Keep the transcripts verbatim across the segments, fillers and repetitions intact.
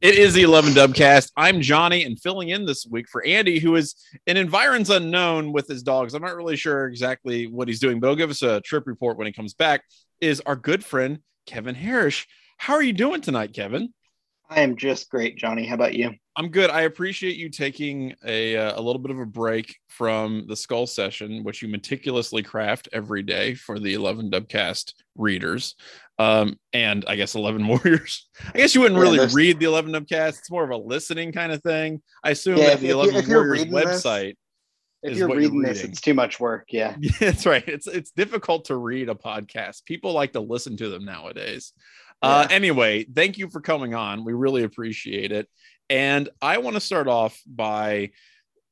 It is the eleven Dubcast. I'm Johnny and filling in this week for Andy, who is in environs unknown with his dogs. I'm not really sure exactly what he's doing, but he'll give us a trip report when he comes back. Is our good friend, Kevin Harris. How are you doing tonight, Kevin? I am just great, Johnny. How about you? I'm good. I appreciate you taking a, uh, a little bit of a break from the skull session, which you meticulously craft every day for the eleven Dubcast readers. Um, and I guess eleven Warriors. I guess you wouldn't really yeah, read the eleven Dubcast. It's more of a listening kind of thing. I assume yeah, that the eleven you, Warriors website. This, if is you're what reading you're this, it's too much work. Yeah. yeah, that's right. It's it's difficult to read a podcast. People like to listen to them nowadays. Yeah. Uh, anyway, thank you for coming on. We really appreciate it. And I want to start off by,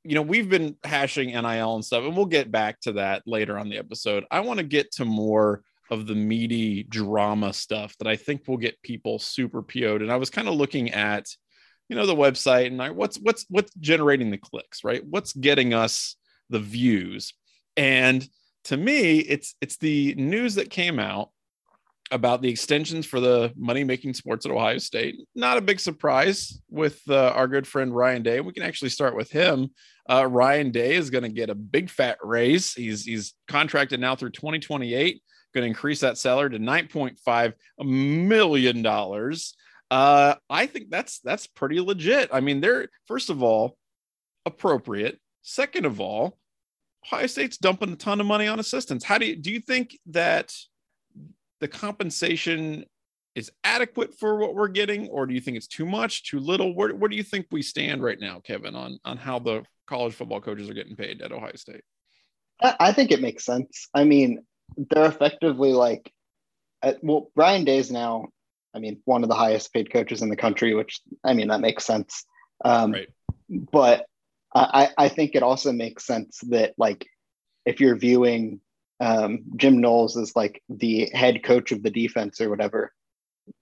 you know, we've been hashing N I L and stuff, and we'll get back to that later on the episode. I want to get to more of the meaty drama stuff that I think will get people super P O'd. And I was kind of looking at, you know, the website and I, what's, what's, what's generating the clicks, right? What's getting us the views. And to me, it's, it's the news that came out about the extensions for the money-making sports at Ohio State. Not a big surprise with uh, our good friend Ryan Day. We can actually start with him. Uh, Ryan Day is going to get a big fat raise. He's, he's contracted now through twenty twenty-eight. Going to increase that salary to nine point five million dollars. Uh, I think that's that's pretty legit. I mean, they're, first of all, appropriate. Second of all, Ohio State's dumping a ton of money on assistants. How do you do you think that the compensation is adequate for what we're getting, or do you think it's too much, too little? Where, where do you think we stand right now, Kevin, on on how the college football coaches are getting paid at Ohio State? I think it makes sense. I mean, they're effectively like, well, Ryan Day's now, I mean, one of the highest paid coaches in the country, which, I mean, that makes sense. Um, right. But I, I think it also makes sense that, like, if you're viewing um, Jim Knowles as like the head coach of the defense or whatever,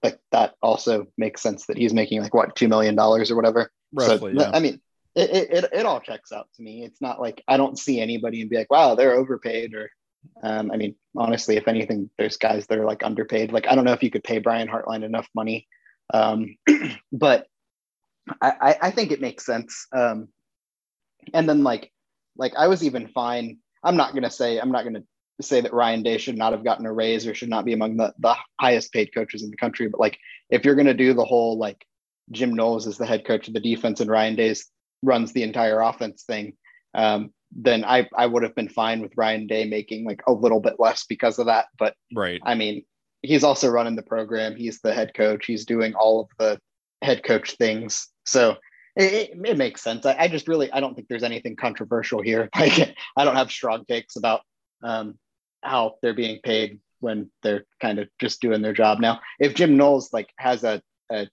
like that also makes sense that he's making like what, two million dollars or whatever. Roughly, so, yeah. I mean, it, it, it all checks out to me. It's not like I don't see anybody and be like, wow, they're overpaid or, Um, I mean, honestly, if anything, there's guys that are like underpaid. Like, I don't know if you could pay Brian Hartline enough money, um, but I, I think it makes sense. Um, and then like, like I was even fine. I'm not going to say, I'm not going to say that Ryan Day should not have gotten a raise or should not be among the, the highest paid coaches in the country. But like, if you're going to do the whole, like Jim Knowles is the head coach of the defense and Ryan Day runs the entire offense thing, um, then I, I would have been fine with Ryan Day making like a little bit less because of that. But right. I mean, he's also running the program. He's the head coach. He's doing all of the head coach things. So it, it, it makes sense. I, I just really, I don't think there's anything controversial here. Like, I don't have strong takes about um, how they're being paid when they're kind of just doing their job. Now, if Jim Knowles like has a, a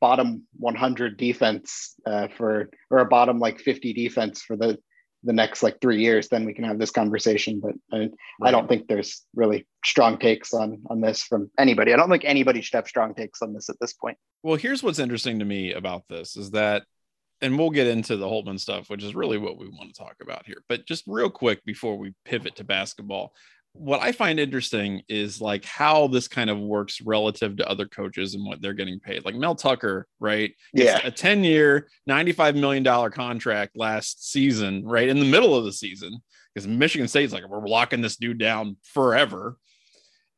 bottom one hundred defense uh, for, or a bottom like fifty defense for the, the next like three years, then we can have this conversation. But I, right. I don't think there's really strong takes on, on this from anybody. I don't think anybody should have strong takes on this at this point. Well, here's what's interesting to me about this is that, and we'll get into the Holtmann stuff, which is really what we want to talk about here, but just real quick before we pivot to basketball, what I find interesting is like how this kind of works relative to other coaches and what they're getting paid. Like Mel Tucker, right? Yeah. A ten year, ninety-five million dollars contract last season, right? In the middle of the season, because Michigan State's like, we're locking this dude down forever.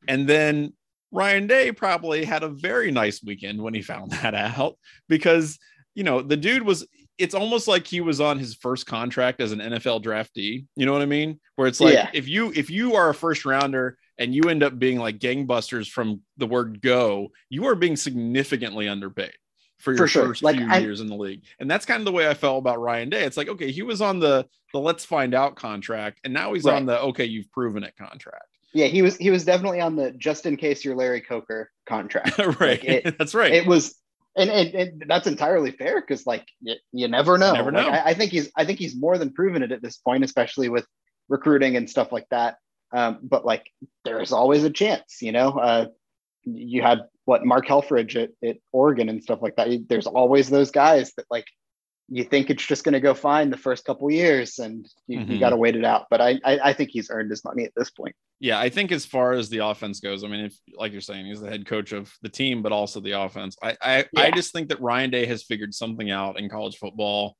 And then Ryan Day probably had a very nice weekend when he found that out, because, you know, the dude was, it's almost like he was on his first contract as an N F L draftee. You know what I mean? Where it's like, yeah. if you, if you are a first rounder and you end up being like gangbusters from the word go, you are being significantly underpaid for your for sure. first like, few I, years in the league. And that's kind of the way I felt about Ryan Day. It's like, okay, he was on the, the let's find out contract. And now he's right. on the, okay, you've proven it contract. Yeah. He was, he was definitely on the, just in case you're Larry Coker contract. right. Like it, that's right. It was, And, and and that's entirely fair because like you, you never know. Never know. Like, I, I think he's I think he's more than proven it at this point, especially with recruiting and stuff like that. Um, but like there's always a chance, you know. Uh, you had what Mark Helfridge at, at Oregon and stuff like that. There's always those guys that like you think it's just going to go fine the first couple years, and you, mm-hmm. you got to wait it out. But I, I, I think he's earned his money at this point. Yeah. I think as far as the offense goes, I mean, if, like you're saying, he's the head coach of the team, but also the offense. I, I, yeah. I just think that Ryan Day has figured something out in college football,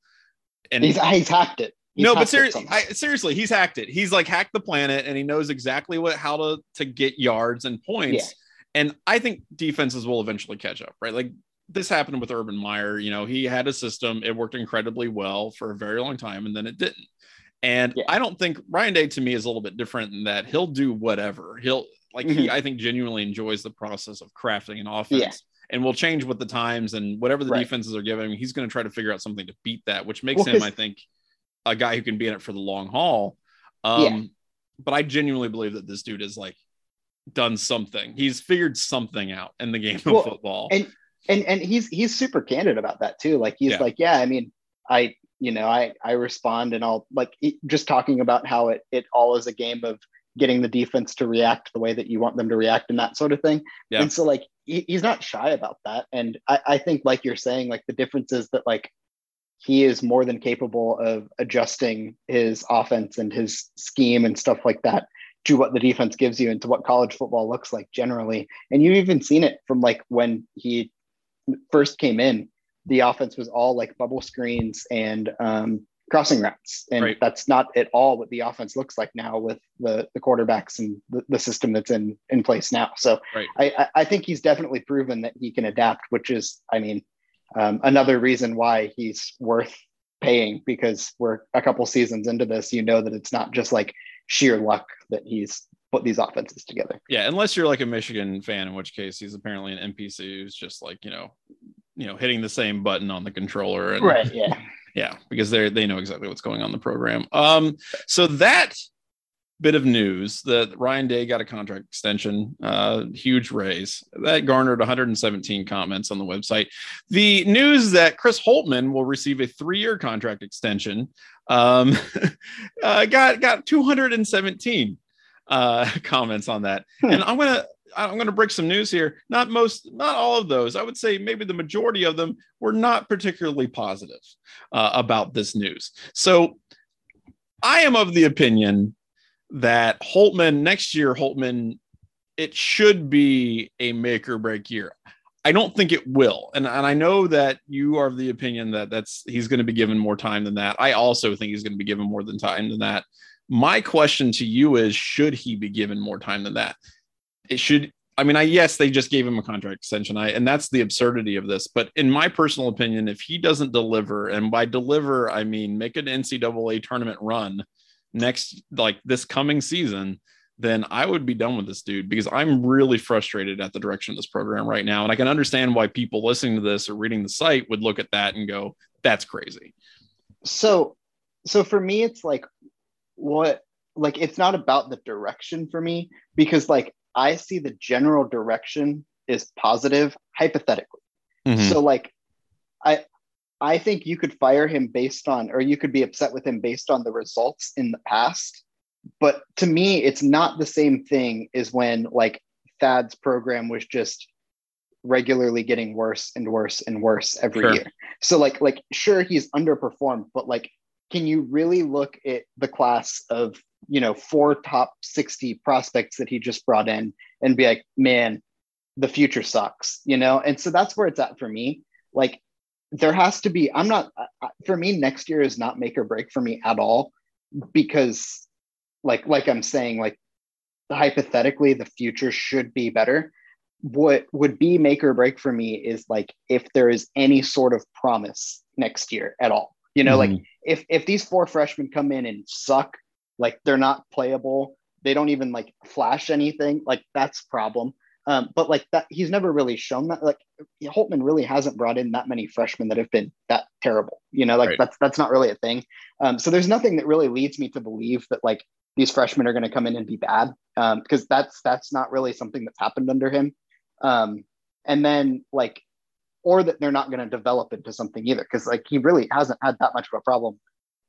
and he's, he's hacked it. He's no, hacked but seriously, I, seriously, he's hacked it. He's like hacked the planet, and he knows exactly what, how to, to get yards and points. Yeah. And I think defenses will eventually catch up, right? Like, this happened with Urban Meyer. You know, he had a system. It worked incredibly well for a very long time, and then it didn't. And yeah. I don't think Ryan Day, to me, is a little bit different in that he'll do whatever. He'll like, mm-hmm. he, I think, genuinely enjoys the process of crafting an offense yeah. and will change with the times and whatever the right. defenses are giving. He's going to try to figure out something to beat that, which makes well, him, I think, a guy who can be in it for the long haul. Um, yeah. But I genuinely believe that this dude is like done something. He's figured something out in the game of well, football. And- And and he's he's super candid about that too. Like he's yeah. like, yeah, I mean, I you know, I I respond and I'll like just talking about how it it all is a game of getting the defense to react the way that you want them to react and that sort of thing. Yeah. And so like he, he's not shy about that. And I, I think like you're saying, like the difference is that like he is more than capable of adjusting his offense and his scheme and stuff like that to what the defense gives you and to what college football looks like generally. And you've even seen it from like when he first came in, the offense was all like bubble screens and um, crossing routes. And right. that's not at all what the offense looks like now with the, the quarterbacks and the, the system that's in, in place now. So right. I, I think he's definitely proven that he can adapt, which is, I mean, um, another reason why he's worth paying, because we're a couple seasons into this, you know, that it's not just like sheer luck that he's put these offenses together. Yeah, unless you're like a Michigan fan, in which case he's apparently an N P C who's just like, you know, you know, hitting the same button on the controller. And, right, yeah. Yeah, because they they know exactly what's going on in the program. Um, so that bit of news that Ryan Day got a contract extension, uh, huge raise, that garnered one hundred seventeen comments on the website. The news that Chris Holtmann will receive a three-year contract extension um, uh, got got two hundred seventeen. Uh, comments on that. Hmm. And I'm going to, I'm going to break some news here. Not most, not all of those. I would say maybe the majority of them were not particularly positive uh, about this news. So I am of the opinion that Holtmann next year, Holtmann, it should be a make or break year. I don't think it will. And, and I know that you are of the opinion that that's, he's going to be given more time than that. I also think he's going to be given more than time than that. My question to you is, should he be given more time than that? It should. I mean, I, yes, they just gave him a contract extension. I, and that's the absurdity of this. But in my personal opinion, if he doesn't deliver, and by deliver, I mean, make an N C double A tournament run next, like this coming season, then I would be done with this dude, because I'm really frustrated at the direction of this program right now. And I can understand why people listening to this or reading the site would look at that and go, that's crazy. So, so for me, it's like, what like it's not about the direction for me, because like I see the general direction is positive hypothetically. Mm-hmm. So like I I think you could fire him based on, or you could be upset with him based on the results in the past. But to me, it's not the same thing as when like Thad's program was just regularly getting worse and worse and worse every sure. year. So like like sure, he's underperformed, but like can you really look at the class of, you know, four top sixty prospects that he just brought in and be like, man, the future sucks, you know? And so that's where it's at for me. Like there has to be, I'm not, for me, next year is not make or break for me at all, because like, like I'm saying, like hypothetically the future should be better. What would be make or break for me is like, if there is any sort of promise next year at all. You know, mm-hmm. like if, if these four freshmen come in and suck, like they're not playable, they don't even like flash anything, like that's a problem. Um, but like that, he's never really shown that. Like Holtmann really hasn't brought in that many freshmen that have been that terrible, you know, like right. that's, that's not really a thing. Um, so there's nothing that really leads me to believe that like these freshmen are going to come in and be bad. Um, cause that's, that's not really something that's happened under him. Um, and then like, or that they're not going to develop into something either. Cause like he really hasn't had that much of a problem.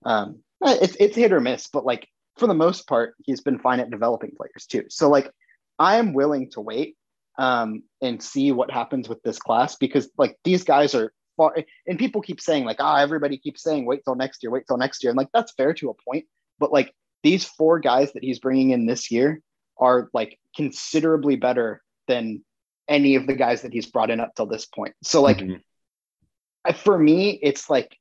Um, it's, it's hit or miss, but like for the most part, he's been fine at developing players too. So like, I am willing to wait um, and see what happens with this class, because like these guys are far. And people keep saying like, ah, everybody keeps saying, wait till next year, wait till next year. And like, that's fair to a point, but like these four guys that he's bringing in this year are like considerably better than any of the guys that he's brought in up till this point. So like, mm-hmm. I, for me, it's like,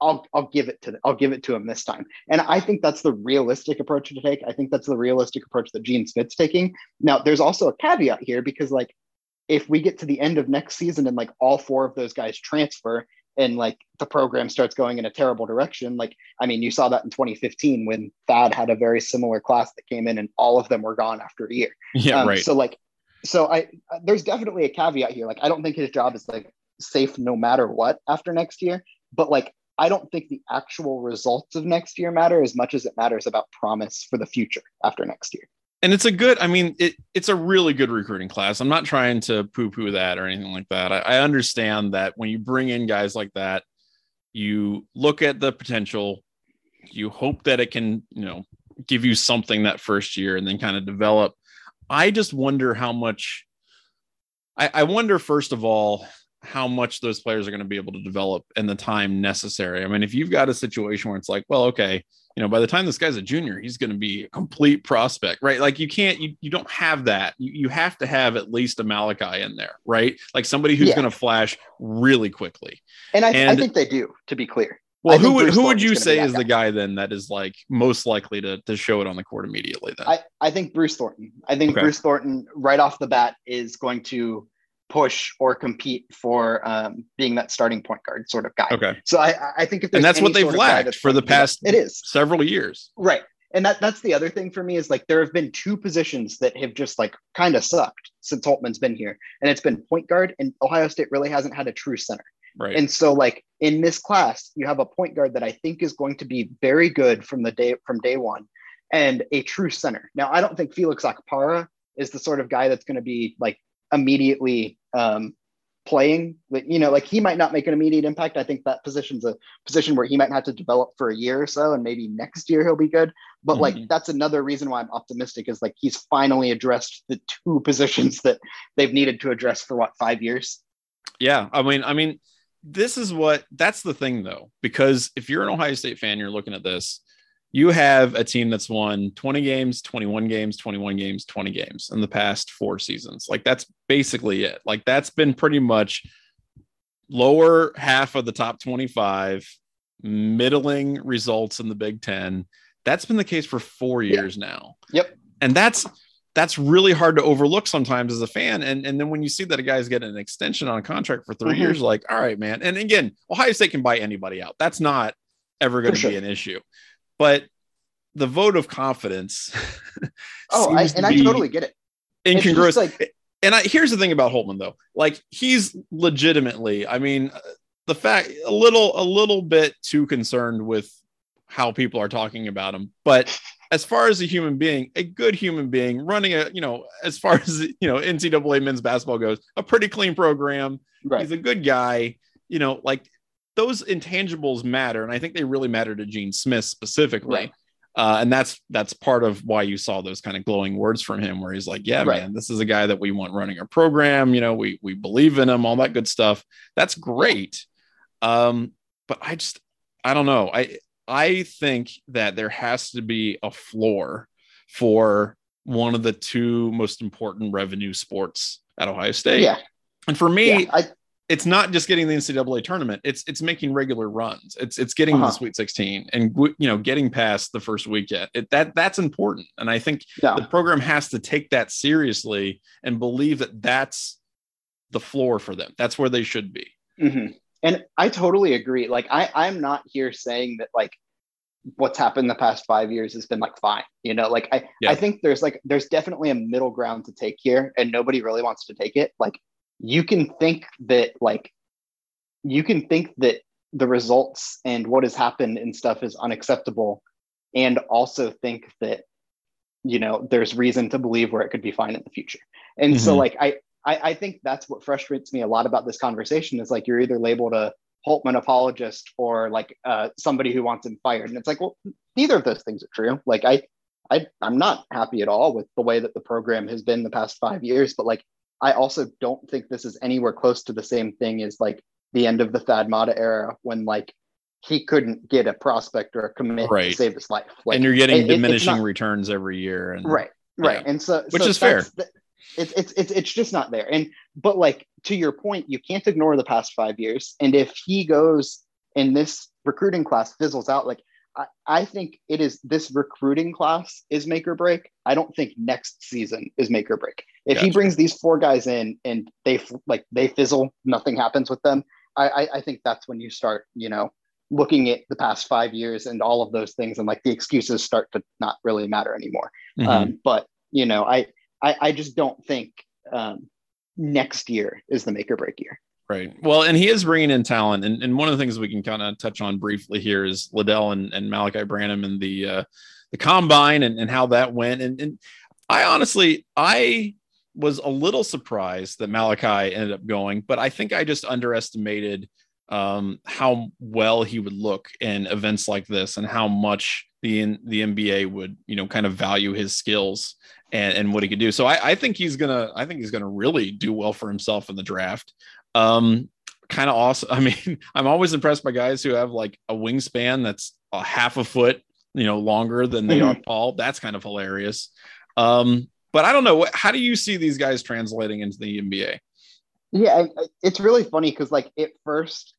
I'll, I'll give it to, I'll give it to him this time. And I think that's the realistic approach to take. I think that's the realistic approach that Gene Smith's taking. Now there's also a caveat here, because like, if we get to the end of next season and like all four of those guys transfer and like the program starts going in a terrible direction, like, I mean, you saw that in twenty fifteen when Thad had a very similar class that came in and all of them were gone after a year. Yeah. Um, right. So like, so I, there's definitely a caveat here. Like, I don't think his job is like safe no matter what after next year, but like, I don't think the actual results of next year matter as much as it matters about promise for the future after next year. And it's a good, I mean, it, it's a really good recruiting class. I'm not trying to poo-poo that or anything like that. I, I understand that when you bring in guys like that, you look at the potential, you hope that it can, you know, give you something that first year and then kind of develop. I just wonder how much, I, I wonder, first of all, how much those players are going to be able to develop in the time necessary. I mean, if you've got a situation where it's like, well, okay, you know, by the time this guy's a junior, he's going to be a complete prospect, right? Like you can't, you, you don't have that. You, you have to have at least a Malachi in there, right? Like somebody who's yeah. going to flash really quickly. And I, and I think they do, to be clear. Well, who would, who would you say is guy. the guy then that is like most likely to, to show it on the court immediately then? I, I think Bruce Thornton. I think okay. Bruce Thornton right off the bat is going to push or compete for um, being that starting point guard sort of guy. Okay. So I, I think if there's and that's what they've lacked for the past it is. several years. Right. And that that's the other thing for me is like, there have been two positions that have just like kind of sucked since Holtmann's been here, and it's been point guard, and Ohio State really hasn't had a true center. Right. And so like in this class, you have a point guard that I think is going to be very good from the day, from day one, and a true center. Now, I don't think Felix Akpara is the sort of guy that's going to be like immediately um playing, like, you know, like he might not make an immediate impact. I think that position's a position where he might have to develop for a year or so, and maybe next year he'll be good. But mm-hmm. like that's another reason why I'm optimistic is like he's finally addressed the two positions that they've needed to address for what, five years? Yeah. I mean I mean this is what that's the thing though, because if you're an Ohio State fan, you're looking at this. You have a team that's won twenty games, twenty-one games, twenty-one games, twenty games in the past four seasons. Like that's basically it. Like that's been pretty much lower half of the top twenty-five, middling results in the Big Ten. That's been the case for four years yeah. now. Yep. And that's, that's really hard to overlook sometimes as a fan. And, and then when you see that a guy's getting an extension on a contract for three mm-hmm. years, like, all right, man. And again, Ohio State can buy anybody out. That's not ever going to sure. be an issue. But the vote of confidence. oh, I, and to I totally get it. Incongruous. Like, and I, here's the thing about Holtmann, though. Like he's legitimately, I mean, the fact a little, a little bit too concerned with how people are talking about him. But as far as a human being, a good human being running a, you know, as far as, you know, N C double A men's basketball goes, a pretty clean program. Right. He's a good guy, you know, like, those intangibles matter. And I think they really matter to Gene Smith specifically. Right. Uh, and that's, that's part of why you saw those kind of glowing words from him where he's like, yeah, right. man, this is a guy that we want running our program. You know, we, we believe in him, all that good stuff. That's great. Um, but I just, I don't know. I, I think that there has to be a floor for one of the two most important revenue sports at Ohio State. Yeah. And for me, yeah, I, it's not just getting the N C double A tournament. It's, it's making regular runs. It's, it's getting uh-huh. the Sweet sixteen and, you know, getting past the first weekend. It, that that's important. And I think yeah. the program has to take that seriously and believe that that's the floor for them. That's where they should be. Mm-hmm. And I totally agree. Like I, I'm not here saying that like what's happened the past five years has been like fine, you know, like I, yeah. I think there's like, there's definitely a middle ground to take here, and nobody really wants to take it. Like, you can think that like, you can think that the results and what has happened and stuff is unacceptable, and also think that, you know, there's reason to believe where it could be fine in the future. And mm-hmm. so like, I, I, I think that's what frustrates me a lot about this conversation is like, you're either labeled a Holtmann apologist or like uh, somebody who wants him fired. And it's like, well, neither of those things are true. Like I, I, I'm not happy at all with the way that the program has been the past five years, but like, I also don't think this is anywhere close to the same thing as like the end of the Thad Matta era when, like, he couldn't get a prospect or a commit right. to save his life. Like, and you're getting it, diminishing not, returns every year. And, right. Right. Yeah. And so, which so is fair. The, it's, it's, it's, it's just not there. And, but like, to your point, you can't ignore the past five years. And if he goes in this recruiting class fizzles out, like, I, I think it is, this recruiting class is make or break. I don't think next season is make or break. If gotcha. He brings these four guys in and they like, they fizzle, nothing happens with them. I, I, I think that's when you start, you know, looking at the past five years and all of those things, and like the excuses start to not really matter anymore. Mm-hmm. Um, but you know, I, I, I just don't think um, next year is the make or break year. Right. Well, and he is bringing in talent. And, and one of the things we can kind of touch on briefly here is Liddell and, and Malachi Branham and the, uh, the combine and, and how that went. And, and I honestly, I was a little surprised that Malachi ended up going, but I think I just underestimated um, how well he would look in events like this and how much the, the N B A would, you know, kind of value his skills and, and what he could do. So I, I think he's going to, I think he's going to really do well for himself in the draft. Um, kind of awesome. I mean, I'm always impressed by guys who have like a wingspan that's a half a foot, you know, longer than they mm-hmm. are tall. That's kind of hilarious. Um, but I don't know. How do you see these guys translating into the N B A? Yeah, it's really funny because like at first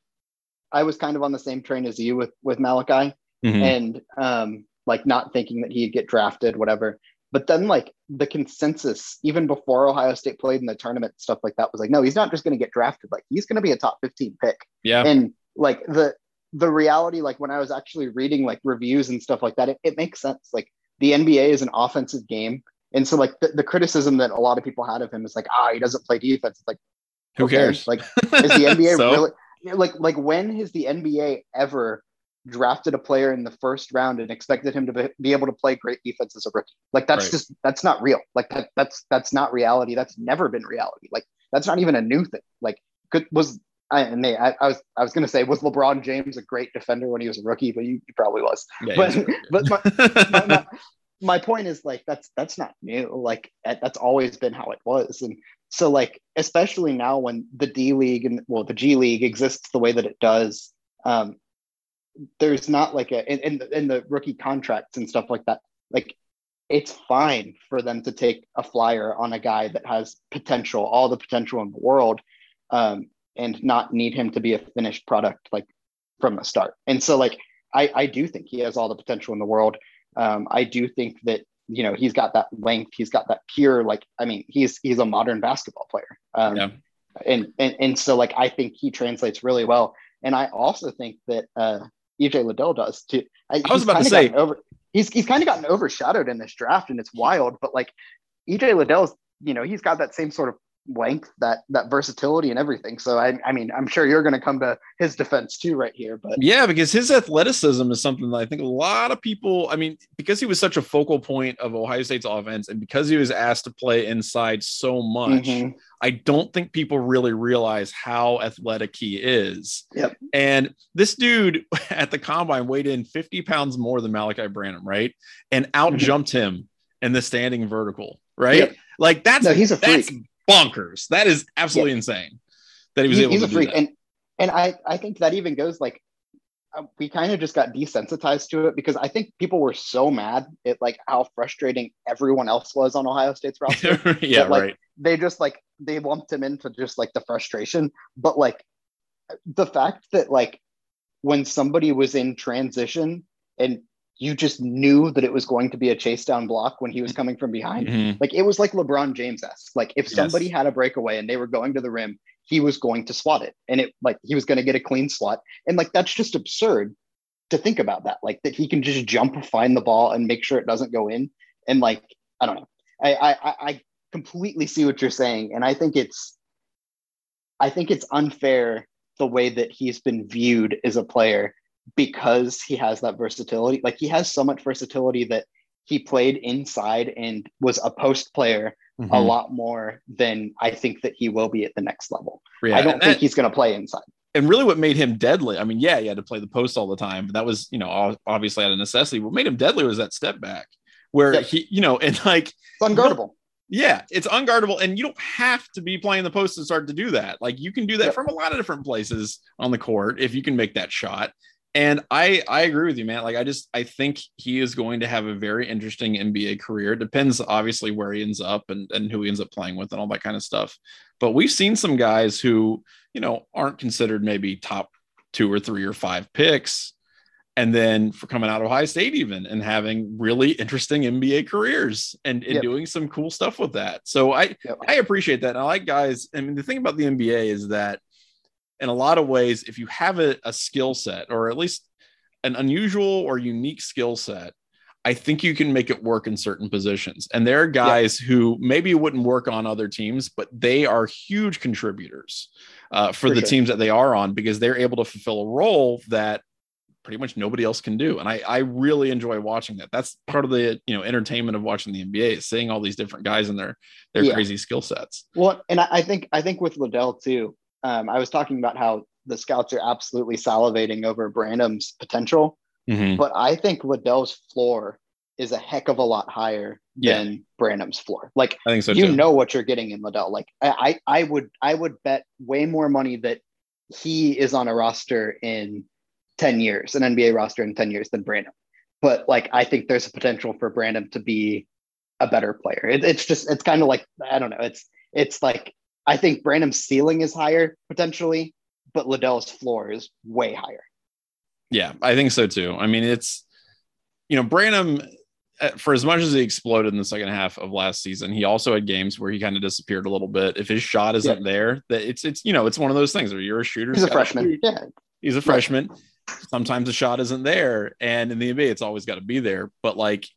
I was kind of on the same train as you with, with Malachi mm-hmm. and um, like not thinking that he'd get drafted, whatever. But then like the consensus, even before Ohio State played in the tournament, stuff like that was like, no, he's not just going to get drafted. Like he's going to be a top fifteen pick. Yeah. And like the, the reality, like when I was actually reading like reviews and stuff like that, it, it makes sense. Like the N B A is an offensive game. And so like the, the criticism that a lot of people had of him is like, ah, he doesn't play defense. It's like, who cares? Like is the N B A so? really like, like when has the N B A ever drafted a player in the first round and expected him to be, be able to play great defense as a rookie? Like that's right. just, that's not real. Like that, that's, that's not reality. That's never been reality. Like that's not even a new thing. Like could, was, I, I, I was, I was going to say, was LeBron James a great defender when he was a rookie? But you, you probably was, yeah, but, was but my, my, my, my point is like, that's, that's not new. Like that's always been how it was. And so like, especially now when the D League and well, the G League exists the way that it does, um, there's not like a in, in, the, in the rookie contracts and stuff like that. Like it's fine for them to take a flyer on a guy that has potential, all the potential in the world, um, and not need him to be a finished product, like from the start. And so like, I, I do think he has all the potential in the world. Um, I do think that, you know, he's got that length, he's got that pure, like, I mean, he's, he's a modern basketball player. Um, yeah. and, and, and so like, I think he translates really well. And I also think that, uh, E J Liddell does too. I, I was about to say over, he's he's kind of gotten overshadowed in this draft, and it's wild. But like E J Liddell's, you know, he's got that same sort of length, that that versatility, and everything. So I, I mean, I'm sure you're going to come to his defense too, right here. But yeah, because his athleticism is something that I think a lot of people. I mean, because he was such a focal point of Ohio State's offense, and because he was asked to play inside so much. Mm-hmm. I don't think people really realize how athletic he is. Yep. And this dude at the combine weighed in fifty pounds more than Malachi Branham, right? And out-jumped mm-hmm. him in the standing vertical, right? Yep. Like, that's, no, he's a freak. That's bonkers. That is absolutely yep. insane that he was he, able he's to a do freak. That. And, and I, I think that even goes, like, we kind of just got desensitized to it because I think people were so mad at, like, how frustrating everyone else was on Ohio State's roster. yeah, that, like, right. They just, like, they lumped him into just like the frustration, but like the fact that like when somebody was in transition and you just knew that it was going to be a chase down block when he was coming from behind, mm-hmm. like it was like LeBron James-esque. Like if yes. somebody had a breakaway and they were going to the rim, he was going to swat it, and it like he was going to get a clean slot. And like, that's just absurd to think about that. Like that he can just jump, find the ball and make sure it doesn't go in. And like, I don't know. I, I, I, I completely see what you're saying, and I think it's I think it's unfair the way that he's been viewed as a player because he has that versatility. Like he has so much versatility that he played inside and was a post player mm-hmm. a lot more than I think that he will be at the next level. Yeah, I don't think that, he's going to play inside. And really what made him deadly, I mean, yeah, he had to play the post all the time, but that was, you know, obviously out of necessity. What made him deadly was that step back where yep. he, you know, and like it's unguardable. Yeah, it's unguardable, and you don't have to be playing the post and start to do that. Like, you can do that yep. from a lot of different places on the court if you can make that shot. And I, I agree with you, man. Like, I just, I think he is going to have a very interesting N B A career. It depends, obviously, where he ends up and, and who he ends up playing with and all that kind of stuff. But we've seen some guys who, you know, aren't considered maybe top two or three or five picks, and then for coming out of Ohio State even and having really interesting N B A careers and, and yep. doing some cool stuff with that. So I, yep. I appreciate that. And I like guys. I mean, the thing about the N B A is that in a lot of ways, if you have a, a skill set, or at least an unusual or unique skill set, I think you can make it work in certain positions. And there are guys yep. who maybe wouldn't work on other teams, but they are huge contributors uh, for, for the sure. teams that they are on, because they're able to fulfill a role that pretty much nobody else can do. And I, I really enjoy watching that. That's part of the, you know, entertainment of watching the N B A, is seeing all these different guys and their, their yeah. crazy skill sets. Well, and I think, I think with Liddell too, um, I was talking about how the scouts are absolutely salivating over Branham's potential, mm-hmm. but I think Liddell's floor is a heck of a lot higher yeah. than Branham's floor. Like, I think so, you too. know what you're getting in Liddell. Like I, I, I would, I would bet way more money that he is on a roster in ten years, an N B A roster in ten years than Branham. But like, I think there's a potential for Branham to be a better player. It, it's just, it's kind of like, I don't know. It's, it's like, I think Branham's ceiling is higher potentially, but Liddell's floor is way higher. Yeah, I think so too. I mean, it's, you know, Branham, for as much as he exploded in the second half of last season, he also had games where he kind of disappeared a little bit. If his shot isn't yeah. there, that it's, it's, you know, it's one of those things where you're a shooter. He's a freshman. Shoot. Yeah. He's a freshman. Right. Sometimes the shot isn't there, and in the N B A, it's always got to be there. But like,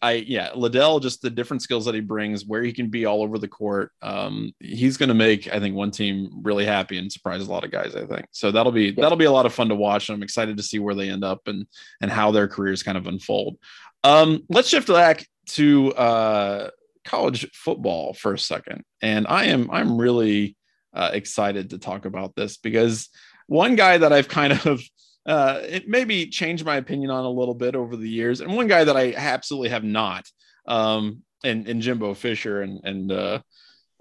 I, yeah, Liddell, just the different skills that he brings, where he can be all over the court. Um, he's going to make, I think, one team really happy and surprise a lot of guys, I think. So that'll be, yeah. that'll be a lot of fun to watch. I'm excited to see where they end up and, and how their careers kind of unfold. Um, let's shift back to uh, college football for a second. And I am, I'm really uh, excited to talk about this, because one guy that I've kind of, Uh, it maybe changed my opinion on a little bit over the years. And one guy that I absolutely have not, um, and, and Jimbo Fisher and, and uh,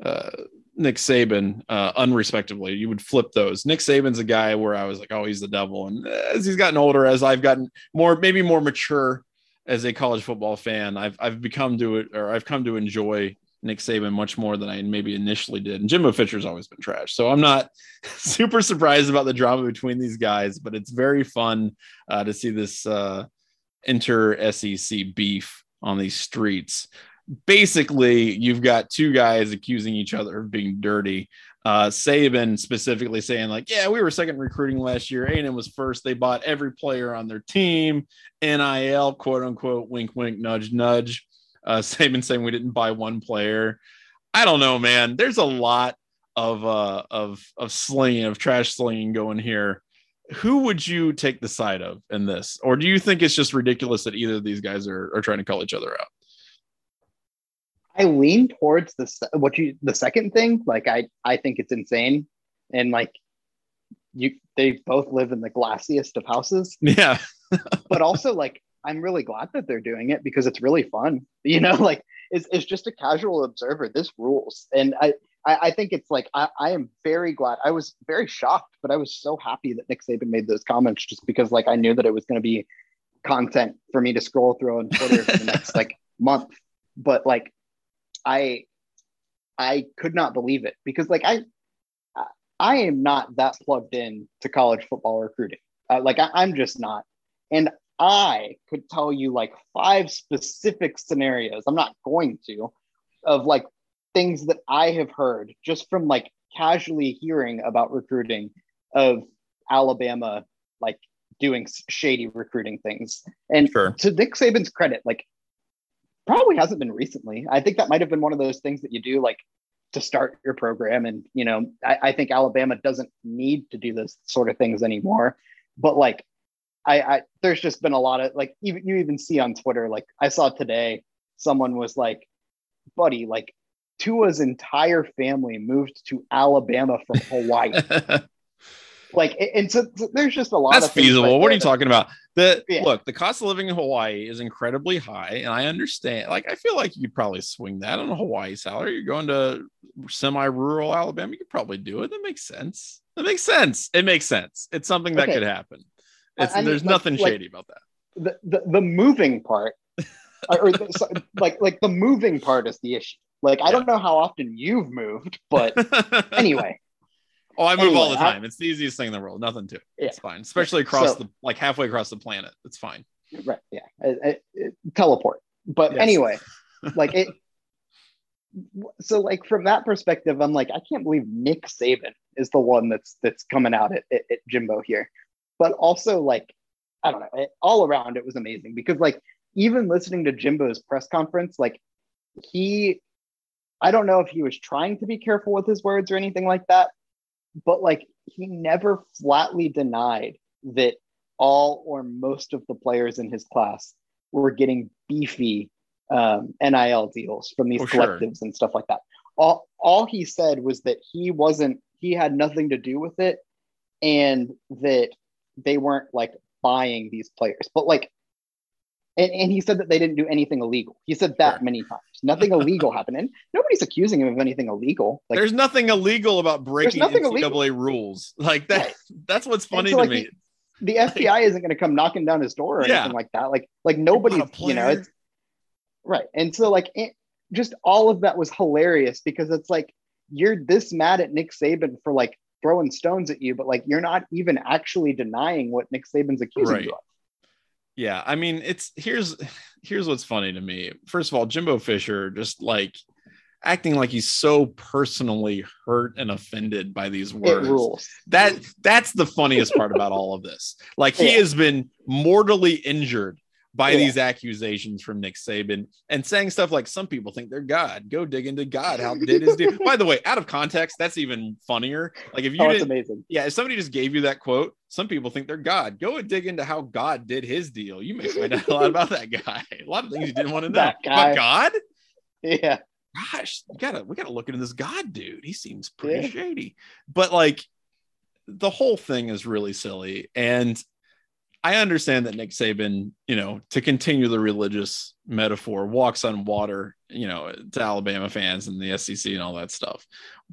uh, Nick Saban, uh, unrespectively, you would flip those. Nick Saban's a guy where I was like, oh, he's the devil. And as he's gotten older, as I've gotten more, maybe more mature as a college football fan, I've, I've become to it, or I've come to enjoy Nick Saban much more than I maybe initially did. And Jimbo Fisher's always been trash. So I'm not super surprised about the drama between these guys, but it's very fun uh, to see this uh, inter-S E C beef on these streets. Basically, you've got two guys accusing each other of being dirty. Uh, Saban specifically saying like, yeah, we were second recruiting last year. A and M was first. They bought every player on their team. N I L, quote unquote, wink, wink, nudge, nudge. Uh, Saban saying we didn't buy one player. I don't know, man. There's a lot of uh, of of slinging, of trash slinging going here. Who would you take the side of in this, or do you think it's just ridiculous that either of these guys are, are trying to call each other out? I lean towards the what you the second thing. Like I I think it's insane, and like you, they both live in the glassiest of houses. Yeah, but also like, I'm really glad that they're doing it because it's really fun. You know, like it's, it's just a casual observer. This rules. And I, I, I think it's like, I, I am very glad. I was very shocked, but I was so happy that Nick Saban made those comments, just because like, I knew that it was going to be content for me to scroll through on Twitter for the next like month. But like, I, I could not believe it, because like, I, I am not that plugged in to college football recruiting. Uh, like I, I'm just not. And I could tell you like five specific scenarios, I'm not going to, of like things that I have heard just from like casually hearing about recruiting, of Alabama like doing shady recruiting things. And sure. to Nick Saban's credit, like probably hasn't been recently. I think that might have been one of those things that you do like to start your program. And, you know, I, I think Alabama doesn't need to do those sort of things anymore. But like, I, I there's just been a lot of like, even you even see on Twitter, like I saw today, someone was like, buddy, like Tua's entire family moved to Alabama from Hawaii. Like, and so, so there's just a lot that's of feasible. Like what that. are you talking about? The yeah. Look, the cost of living in Hawaii is incredibly high, and I understand. Like, I feel like you could probably swing that on a Hawaii salary. You're going to semi-rural Alabama, you could probably do it. That makes sense. That makes sense. It makes sense. It's something that okay. could happen. It's, I mean, there's nothing like, shady about that. The the, the moving part, or the, so, like like the moving part is the issue. Like, I yeah. don't know how often you've moved, but anyway. Oh, I move anyway, all the time. I, it's the easiest thing in the world. Nothing to it. Yeah. It's fine. Especially across so, the, like halfway across the planet. It's fine. Right. Yeah. I, I, teleport. But yes. anyway, like it. So like from that perspective, I'm like, I can't believe Nick Saban is the one that's, that's coming out at, at, at Jimbo here. But also like, I don't know, it, all around it was amazing because like, even listening to Jimbo's press conference, like he, I don't know if he was trying to be careful with his words or anything like that, but like he never flatly denied that all or most of the players in his class were getting beefy um, N I L deals from these oh, collectives sure. and stuff like that. All all he said was that he wasn't, he had nothing to do with it, and that they weren't like buying these players. But like, and, and he said that they didn't do anything illegal. He said that sure. many times. Nothing illegal happened. And nobody's accusing him of anything illegal. Like, there's nothing illegal about breaking N C double A illegal. rules. Like that. Right. That's what's funny so, to like, me. The, the F B I like, isn't going to come knocking down his door or yeah. anything like that. Like, like nobody's, you know, it's right. And so like, it, just all of that was hilarious because it's like, you're this mad at Nick Saban for like throwing stones at you, but like, you're not even actually denying what Nick Saban's accusing right. you of. Yeah, I mean, it's here's here's what's funny to me. First of all, Jimbo Fisher just like acting like he's so personally hurt and offended by these words. It rules. That that's the funniest part about all of this. Like he yeah. has been mortally injured by yeah. these accusations from Nick Saban and saying stuff like some people think they're God. Go dig into God. How did his deal? By the way, out of context, that's even funnier. Like if you oh, didn't, amazing. yeah, if somebody just gave you that quote. Some people think they're God. Go and dig into how God did his deal. You may find out a lot about that guy. A lot of things you didn't want to know. But God? Yeah. Gosh, we gotta we gotta look into this God dude. He seems pretty yeah. shady. But like the whole thing is really silly. And I understand that Nick Saban, you know, to continue the religious metaphor, walks on water, you know, to Alabama fans and the S E C and all that stuff.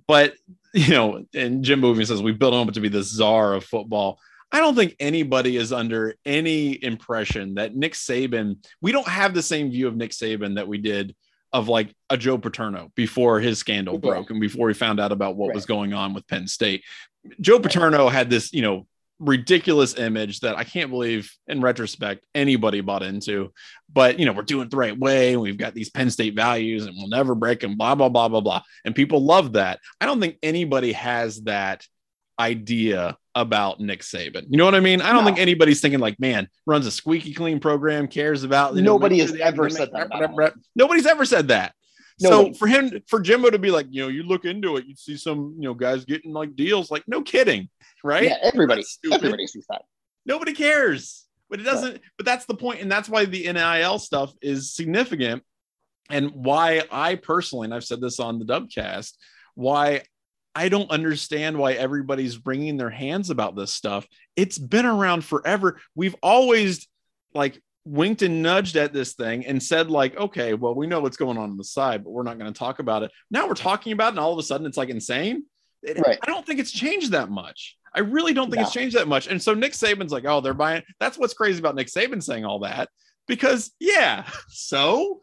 But, you know, and Jimbo even says we built him up to be the czar of football. I don't think anybody is under any impression that Nick Saban, we don't have the same view of Nick Saban that we did of like a Joe Paterno before his scandal yeah. broke and before we found out about what right. was going on with Penn State. Joe Paterno had this, you know, ridiculous image that I can't believe in retrospect anybody bought into, but you know, we're doing it the right way. We've got these Penn State values and we'll never break them, blah, blah, blah, blah, blah. And people love that. I don't think anybody has that idea about Nick Saban. You know what I mean? I don't no. think anybody's thinking like, man, runs a squeaky clean program, cares about, you know, nobody has ever said that. Rap, rap, rap. Nobody's ever said that. Nobody. So for him, for Jimbo to be like, you know, you look into it, you see some, you know, guys getting like deals, like no kidding, right? Yeah, everybody, everybody sees that. Nobody cares, but it doesn't. Right. But that's the point, and that's why the N I L stuff is significant, and why I personally, and I've said this on the Dubcast, why I don't understand why everybody's wringing their hands about this stuff. It's been around forever. We've always like. winked and nudged at this thing and said like, okay, well, we know what's going on on the side, but we're not going to talk about it. Now we're talking about it, and all of a sudden it's like insane. It, right. I don't think it's changed that much. I really don't think no. it's changed that much. And so Nick Saban's like, oh, they're buying. That's what's crazy about Nick Saban saying all that, because yeah. So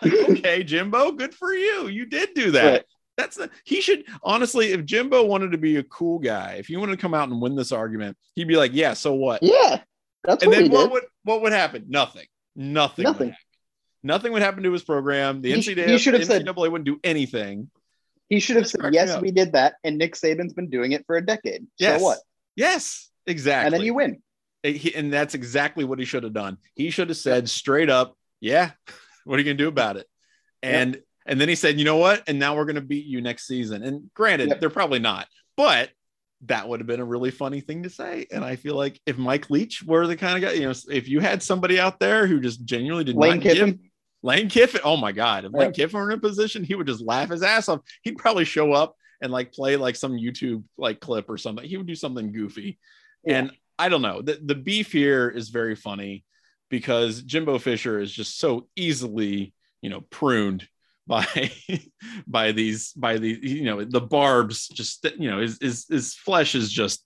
like, okay, Jimbo, good for you. You did do that. Right. That's the, he should honestly, if Jimbo wanted to be a cool guy, if you wanted to come out and win this argument, he'd be like, yeah, so what? Yeah. That's and what then what did. would what would happen? Nothing. Nothing. Nothing would happen, Nothing would happen to his program. The N C double A, he should have N C double A said, wouldn't do anything. He should have said, yes, we did that. And Nick Saban's been doing it for a decade. Yes. So what? Yes, exactly. And then you win. He, and that's exactly what he should have done. He should have said straight up, yeah, what are you going to do about it? And yep. and then he said, you know what? And now we're going to beat you next season. And granted, yep. they're probably not. But that would have been a really funny thing to say. And I feel like if Mike Leach were the kind of guy, you know, if you had somebody out there who just genuinely did Lane not Kiffin. give Lane Kiffin. Oh my God. If Lane yeah. Kiffin were in a position, he would just laugh his ass off. He'd probably show up and like play like some YouTube like clip or something. He would do something goofy. Yeah. And I don't know, the, the beef here is very funny because Jimbo Fisher is just so easily, you know, pruned by, by these, by the, you know, the barbs, just, you know, his, his, his flesh is just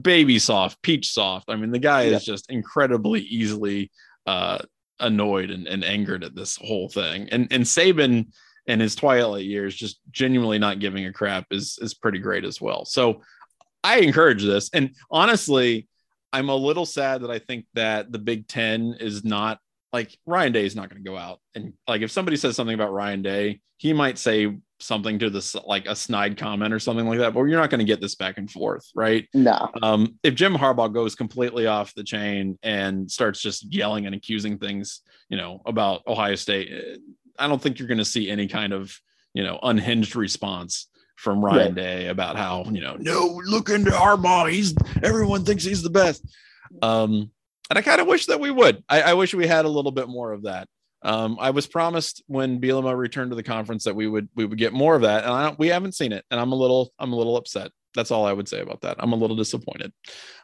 baby soft, peach soft. I mean, the guy yeah. is just incredibly easily uh, annoyed and, and angered at this whole thing. And, and Saban and his twilight years, just genuinely not giving a crap is, is pretty great as well. So I encourage this. And honestly, I'm a little sad that I think that the Big Ten is not like Ryan Day is not going to go out. And like, if somebody says something about Ryan Day, he might say something to this, like a snide comment or something like that, but you're not going to get this back and forth. Right. No. Um, if Jim Harbaugh goes completely off the chain and starts just yelling and accusing things, you know, about Ohio State, I don't think you're going to see any kind of, you know, unhinged response from Ryan yeah. Day about how, you know, no, look into Harbaugh. He's everyone thinks he's the best. Um, and I kind of wish that we would. I, I wish we had a little bit more of that. Um, I was promised when Bielema returned to the conference that we would we would get more of that, and I don't, we haven't seen it. And I'm a little I'm a little upset. That's all I would say about that. I'm a little disappointed.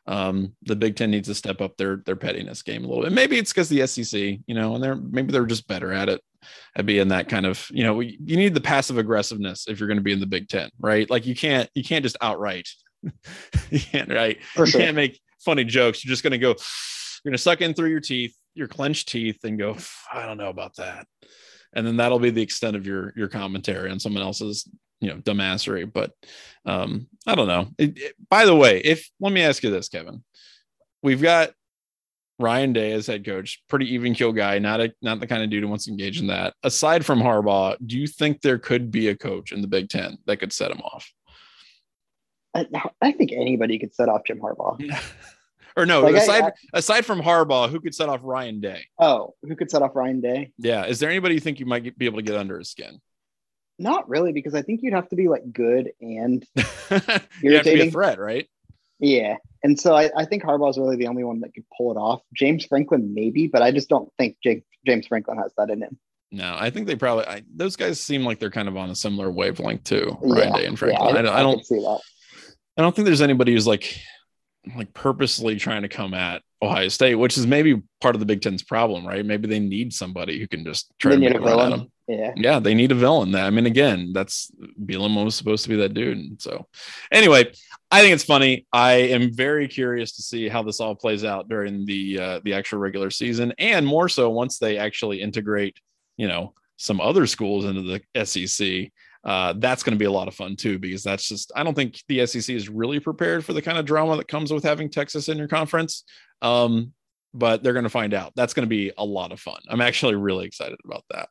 Um, the Big Ten needs to step up their their pettiness game a little bit. Maybe it's because the S E C, you know, and they're maybe they're just better at it. I'd be in that kind of, you know, you need the passive aggressiveness if you're going to be in the Big Ten, right? Like you can't, you can't just outright, you can't, right? For sure. You can't make funny jokes. You're just going to go, you're going to suck in through your teeth, your clenched teeth, and go, I don't know about that. And then that'll be the extent of your, your commentary on someone else's, you know, dumbassery. But um, I don't know. It, it, by the way, if, let me ask you this, Kevin, we've got Ryan Day as head coach, pretty even keel guy, not a, not the kind of dude who wants to engage in that. Aside from Harbaugh, do you think there could be a coach in the Big Ten that could set him off? I, I think anybody could set off Jim Harbaugh. Or no, like aside I, I, aside from Harbaugh, who could set off Ryan Day? Oh, who could set off Ryan Day? Yeah. Is there anybody you think you might get, be able to get under his skin? Not really, because I think you'd have to be like good and irritating. You have to be a threat, right? Yeah. And so I, I think Harbaugh's really the only one that could pull it off. James Franklin, maybe, but I just don't think Jake, James Franklin has that in him. No, I think they probably, I, those guys seem like they're kind of on a similar wavelength too. Ryan yeah, Day and Franklin. Yeah, I, I don't, I don't see that. I don't think there's anybody who's like, like purposely trying to come at Ohio State, which is maybe part of the Big Ten's problem, right? Maybe they need somebody who can just try they to make a run at them. Yeah. Yeah. They need a villain. That, I mean, again, that's Bielema was supposed to be that dude. And so anyway, I think it's funny. I am very curious to see how this all plays out during the, uh, the actual regular season. And more so once they actually integrate, you know, some other schools into the S E C. Uh, that's going to be a lot of fun too, because that's just, I don't think the S E C is really prepared for the kind of drama that comes with having Texas in your conference. Um, but they're going to find out. That's going to be a lot of fun. I'm actually really excited about that.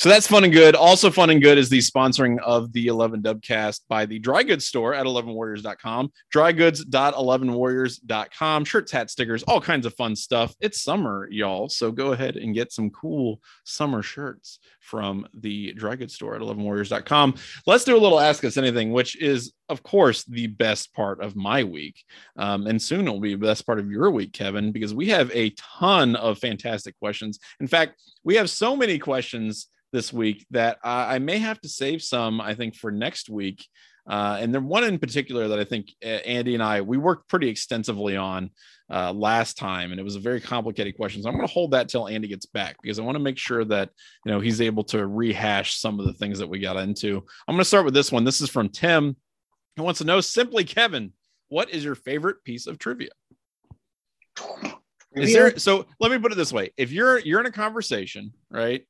So that's fun and good. Also fun and good is the sponsoring of the eleven Dubcast by the dry goods store at eleven warriors dot com, drygoods dot eleven warriors dot com, shirts, hats, stickers, all kinds of fun stuff. It's summer, y'all. So go ahead and get some cool summer shirts from the dry goods store at eleven warriors dot com. Let's do a little Ask Us Anything, which is, of course, the best part of my week. Um, and soon it'll be the best part of your week, Kevin, because we have a ton of fantastic questions. In fact, we have so many questions this week that I, I may have to save some, I think, for next week. Uh, and then one in particular that I think Andy and I, we worked pretty extensively on uh, last time, and it was a very complicated question. So I'm going to hold that till Andy gets back, because I want to make sure that, you know, he's able to rehash some of the things that we got into. I'm going to start with this one. This is from Tim, who wants to know simply, Kevin, what is your favorite piece of trivia? Is there, so let me put it this way. If you're, you're in a conversation, right?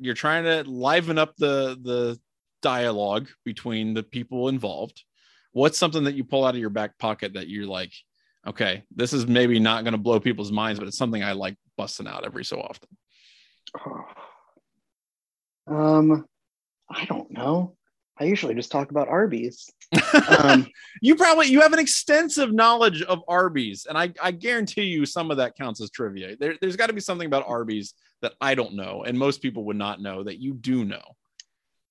You're trying to liven up the, the dialogue between the people involved. What's something that you pull out of your back pocket that you're like, okay, this is maybe not going to blow people's minds, but it's something I like busting out every so often. Um, I don't know. I usually just talk about Arby's. Um, you probably, you have an extensive knowledge of Arby's, and I, I guarantee you some of that counts as trivia. There, there's got to be something about Arby's that I don't know, and most people would not know that you do know.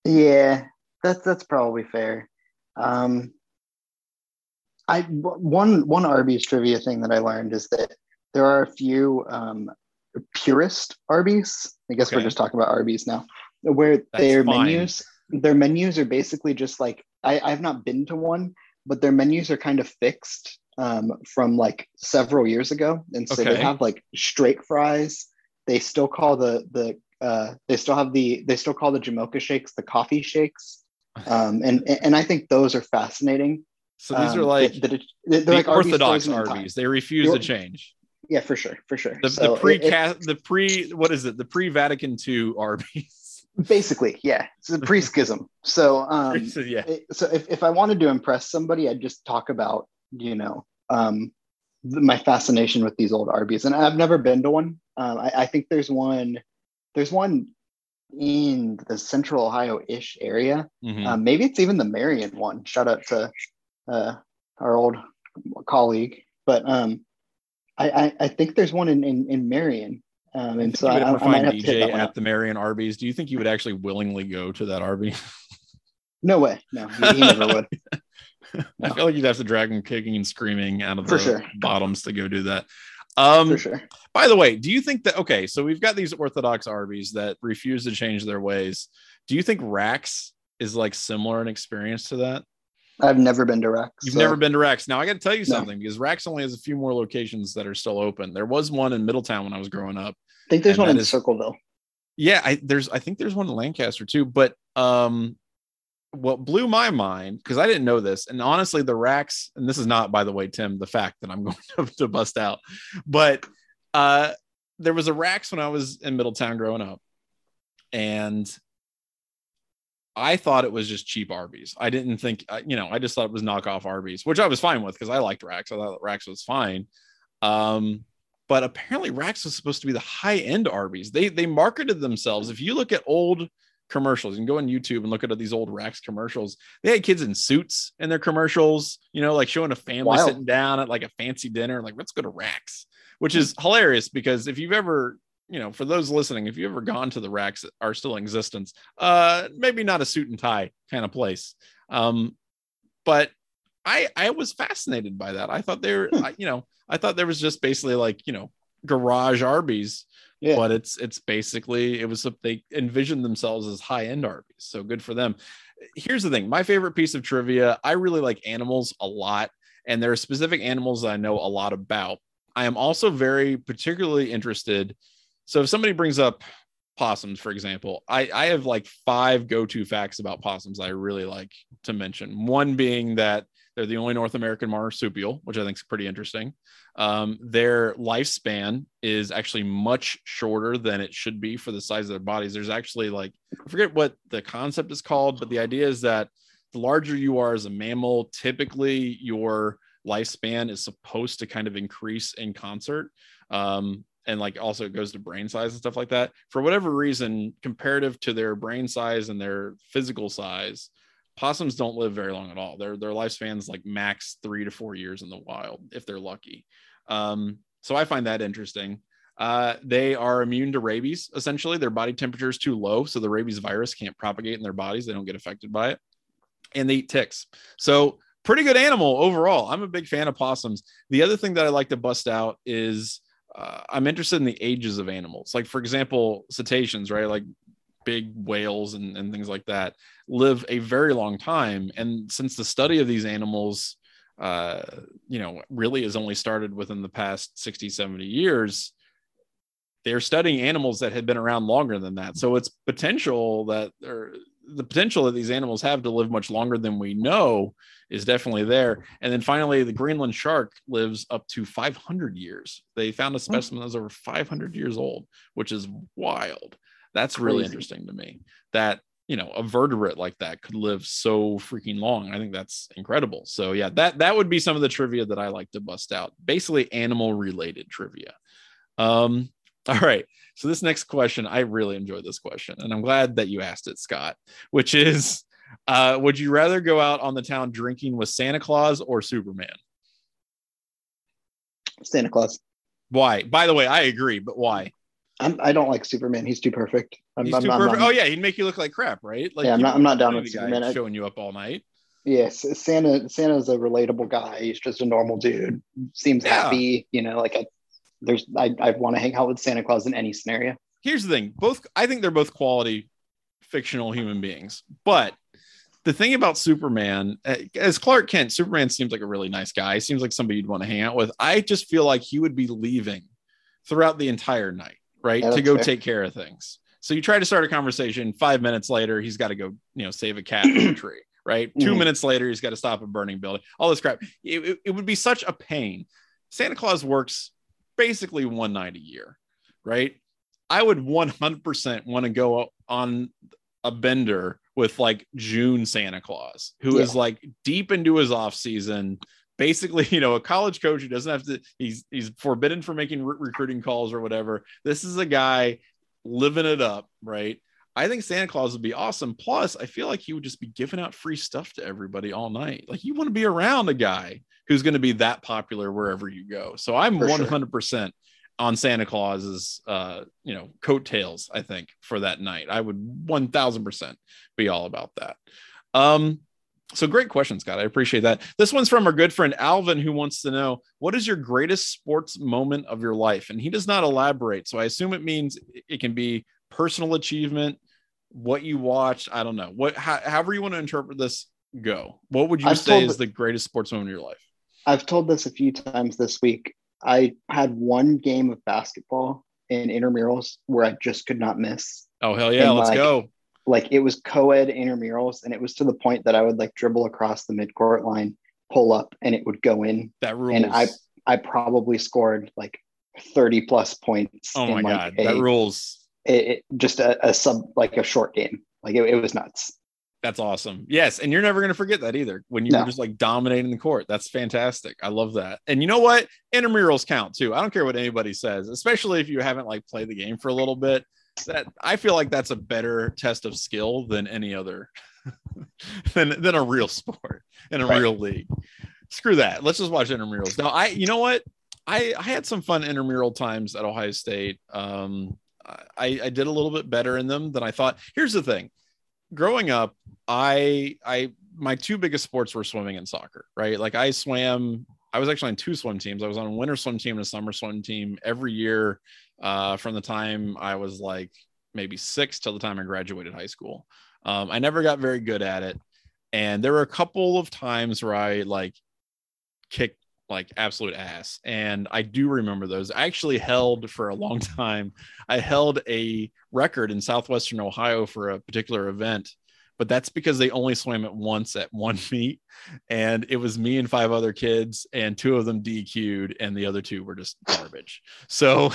Yeah, that's that's probably fair. Um, I one one Arby's trivia thing that I learned is that there are a few um, purist Arby's. I guess okay. We're just talking about Arby's now, where that's their fine. Menus. their menus are basically just like, I, I've not been to one, but their menus are kind of fixed um, from like several years ago. And so okay. they have like straight fries. They still call the, the uh, they still have the, they still call the Jamocha shakes, the coffee shakes. Um, and, and I think those are fascinating. So these um, are like, the, the, the like orthodox Arby's. Arby's. They refuse the, to change. Yeah, for sure. For sure. The, so the pre, it, it, the pre, what is it? The pre Vatican two Arby's. Basically, yeah, it's a pre-schism. So, um, yeah. so if, if I wanted to impress somebody, I'd just talk about, you know, um, my fascination with these old Arby's. And I've never been to one. Um, I, I think there's one, there's one in the Central Ohio-ish area. Mm-hmm. Um, maybe it's even the Marion one. Shout out to uh, our old colleague. But um, I, I, I think there's one in in, in Marion. Um, and so I, I find E J at the Marion Arby's. Do you think you would actually willingly go to that Arby's? No way. No, he, he never would. No. I feel like you'd have to drag him kicking and screaming out of the sure. bottoms to go do that. Um, For sure. By the way, do you think that, okay, so we've got these Orthodox Arby's that refuse to change their ways. Do you think Rax is like similar an experience to that? I've never been to Rax. You've so. never been to Rax. Now I got to tell you no. something, because Rax only has a few more locations that are still open. There was one in Middletown when I was growing up. I think there's one in is, Circleville. Yeah, I, there's. I think there's one in Lancaster too. But um, what blew my mind, because I didn't know this, and honestly, the Rax, and this is not, by the way, Tim, the fact that I'm going to, to bust out, but uh, there was a Rax when I was in Middletown growing up, and I thought it was just cheap Arby's. I didn't think, you know, I just thought it was knockoff Arby's, which I was fine with because I liked Rax. I thought Rax was fine. Um, but apparently Rax was supposed to be the high-end Arby's. They they marketed themselves. If you look at old commercials, you can go on YouTube and look at these old Rax commercials. They had kids in suits in their commercials, you know, like showing a family Wild. sitting down at like a fancy dinner, like, let's go to Rax, which is hilarious because if you've ever... you know, for those listening, if you've ever gone to the Racks that are still in existence, uh, maybe not a suit and tie kind of place. Um, but I, I was fascinated by that. I thought they were, hmm. I, you know, I thought there was just basically like, you know, garage Arby's, yeah. but it's, it's basically, it was, they envisioned themselves as high end Arby's. So good for them. Here's the thing. My favorite piece of trivia. I really like animals a lot. And there are specific animals that I know a lot about. I am also very particularly interested. So if somebody brings up possums, for example, I, I have like five go-to facts about possums I really like to mention. One being that they're the only North American marsupial, which I think is pretty interesting. Um, their lifespan is actually much shorter than it should be for the size of their bodies. There's actually like, I forget what the concept is called, but the idea is that the larger you are as a mammal, typically your lifespan is supposed to kind of increase in concert. Um, And like, also it goes to brain size and stuff like that. For whatever reason, comparative to their brain size and their physical size, possums don't live very long at all. Their, their lifespan's like max three to four years in the wild, if they're lucky. Um, so I find that interesting. Uh, they are immune to rabies. Essentially their body temperature is too low. So the rabies virus can't propagate in their bodies. They don't get affected by it, and they eat ticks. So pretty good animal overall. I'm a big fan of possums. The other thing that I like to bust out is, Uh, I'm interested in the ages of animals. Like, for example, cetaceans, right? Like big whales and, and things like that live a very long time. And since the study of these animals, uh, you know, really has only started within the past sixty, seventy years, they're studying animals that had been around longer than that. So it's potential that or the potential that these animals have to live much longer than we know is definitely there. And then finally, the Greenland shark lives up to five hundred years. They found a specimen that was over five hundred years old, which is wild. That's really Crazy. interesting to me that, you know, a vertebrate like that could live so freaking long. I think that's incredible. So yeah, that, that would be some of the trivia that I like to bust out, basically animal related trivia. Um, All right. So this next question, I really enjoyed this question, and I'm glad that you asked it, Scott, which is, uh, would you rather go out on the town drinking with Santa Claus or Superman? Santa Claus. Why? By the way, I agree, but why? I'm, I don't like Superman. He's too perfect. I'm, He's I'm, too I'm, perfect. I'm, oh yeah. He'd make you look like crap, right? Like, yeah, I'm not, I'm not down with Superman. I, showing you up all night. Yes. Santa, Santa's a relatable guy. He's just a normal dude. Seems yeah. happy, you know, like a, There's, I, I want to hang out with Santa Claus in any scenario. Here's the thing. Both, I think they're both quality fictional human beings. But the thing about Superman, as Clark Kent, Superman seems like a really nice guy. He seems like somebody you'd want to hang out with. I just feel like he would be leaving throughout the entire night, right? That's to go fair. Take care of things. So you try to start a conversation, five minutes later, he's got to go, you know, save a cat from a tree, right? Mm. Two minutes later, he's got to stop a burning building, all this crap. It, it, it would be such a pain. Santa Claus works basically one night a year, right? I would one hundred percent want to go on a bender with like June Santa Claus, who yeah. is like deep into his off season, basically, you know, a college coach who doesn't have to, he's, he's forbidden from making re- recruiting calls or whatever. This is a guy living it up, right? I think Santa Claus would be awesome. Plus, I feel like he would just be giving out free stuff to everybody all night. Like, you want to be around a guy who's going to be that popular wherever you go. So I'm for one hundred percent sure. on Santa Claus's, uh, you know, coattails, I think, for that night. I would one thousand percent be all about that. Um, so great question, Scott. I appreciate that. This one's from our good friend Alvin, who wants to know, what is your greatest sports moment of your life? And he does not elaborate. So I assume it means it can be personal achievement, what you watched. I don't know what, how, however you want to interpret this, go. What would you I've say is the greatest sports moment of your life? I've told this a few times this week. I had one game of basketball in intramurals where I just could not miss. Oh, hell yeah. And let's like, go. Like, it was co-ed intramurals, and it was to the point that I would like dribble across the midcourt line, pull up, and it would go in. That rules. And I, I probably scored like thirty plus points. Oh my in, like, God. A, that rules. It, it, just a, a sub, like a short game. Like it, it was nuts. That's awesome. Yes. And you're never going to forget that either when you no. were just like dominating the court. That's fantastic. I love that. And you know what? Intramurals count too. I don't care what anybody says, especially if you haven't like played the game for a little bit. That I feel like that's a better test of skill than any other than, than a real sport in a right. real league. Screw that. Let's just watch intramurals. Now I, you know what? I, I had some fun intramural times at Ohio State. Um, I, I did a little bit better in them than I thought. Here's the thing. Growing up, I, I, my two biggest sports were swimming and soccer, right? Like I swam, I was actually on two swim teams. I was on a winter swim team and a summer swim team every year uh, from the time I was like maybe six till the time I graduated high school. Um, I never got very good at it. And there were a couple of times where I like kicked like absolute ass. And I do remember those. I actually held for a long time. I held a record in Southwestern Ohio for a particular event, but that's because they only swam it once at one meet. And it was me and five other kids, and two of them D Q'd and the other two were just garbage. So,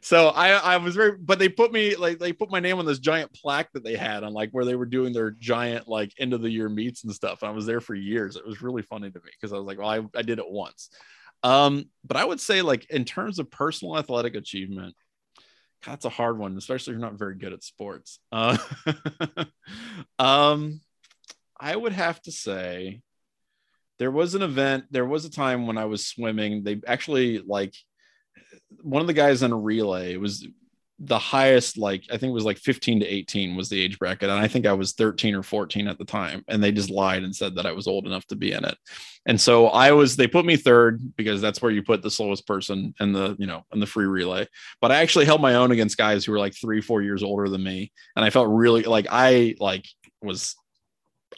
so I, I was very, but they put me like, they put my name on this giant plaque that they had on like where they were doing their giant, like end of the year meets and stuff. And I was there for years. It was really funny to me because I was like, well, I, I did it once. Um, but I would say like, in terms of personal athletic achievement, that's a hard one, especially if you're not very good at sports. Uh, um, I would have to say there was an event. There was a time when I was swimming. They actually like one of the guys on a relay was the highest, like I think it was like fifteen to eighteen was the age bracket. And I think I was thirteen or fourteen at the time. And they just lied and said that I was old enough to be in it. And so I was, they put me third because that's where you put the slowest person and the, you know, and the free relay, but I actually held my own against guys who were like three, four years older than me. And I felt really like, I like was,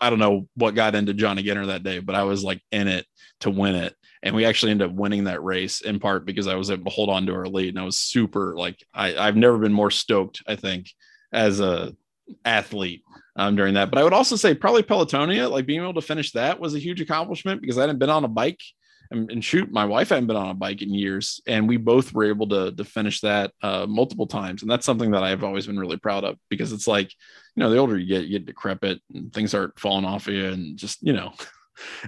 I don't know what got into Johnny Ginner that day, but I was like in it to win it. And we actually ended up winning that race in part because I was able to hold on to our lead. And I was super like, I, I've never been more stoked, I think, as a athlete um, during that. But I would also say probably Pelotonia, like being able to finish that was a huge accomplishment because I hadn't been on a bike and, and shoot, my wife hadn't been on a bike in years. And we both were able to, to finish that uh, multiple times. And that's something that I've always been really proud of because it's like, you know, the older you get, you get decrepit and things aren't falling off of you and just, you know,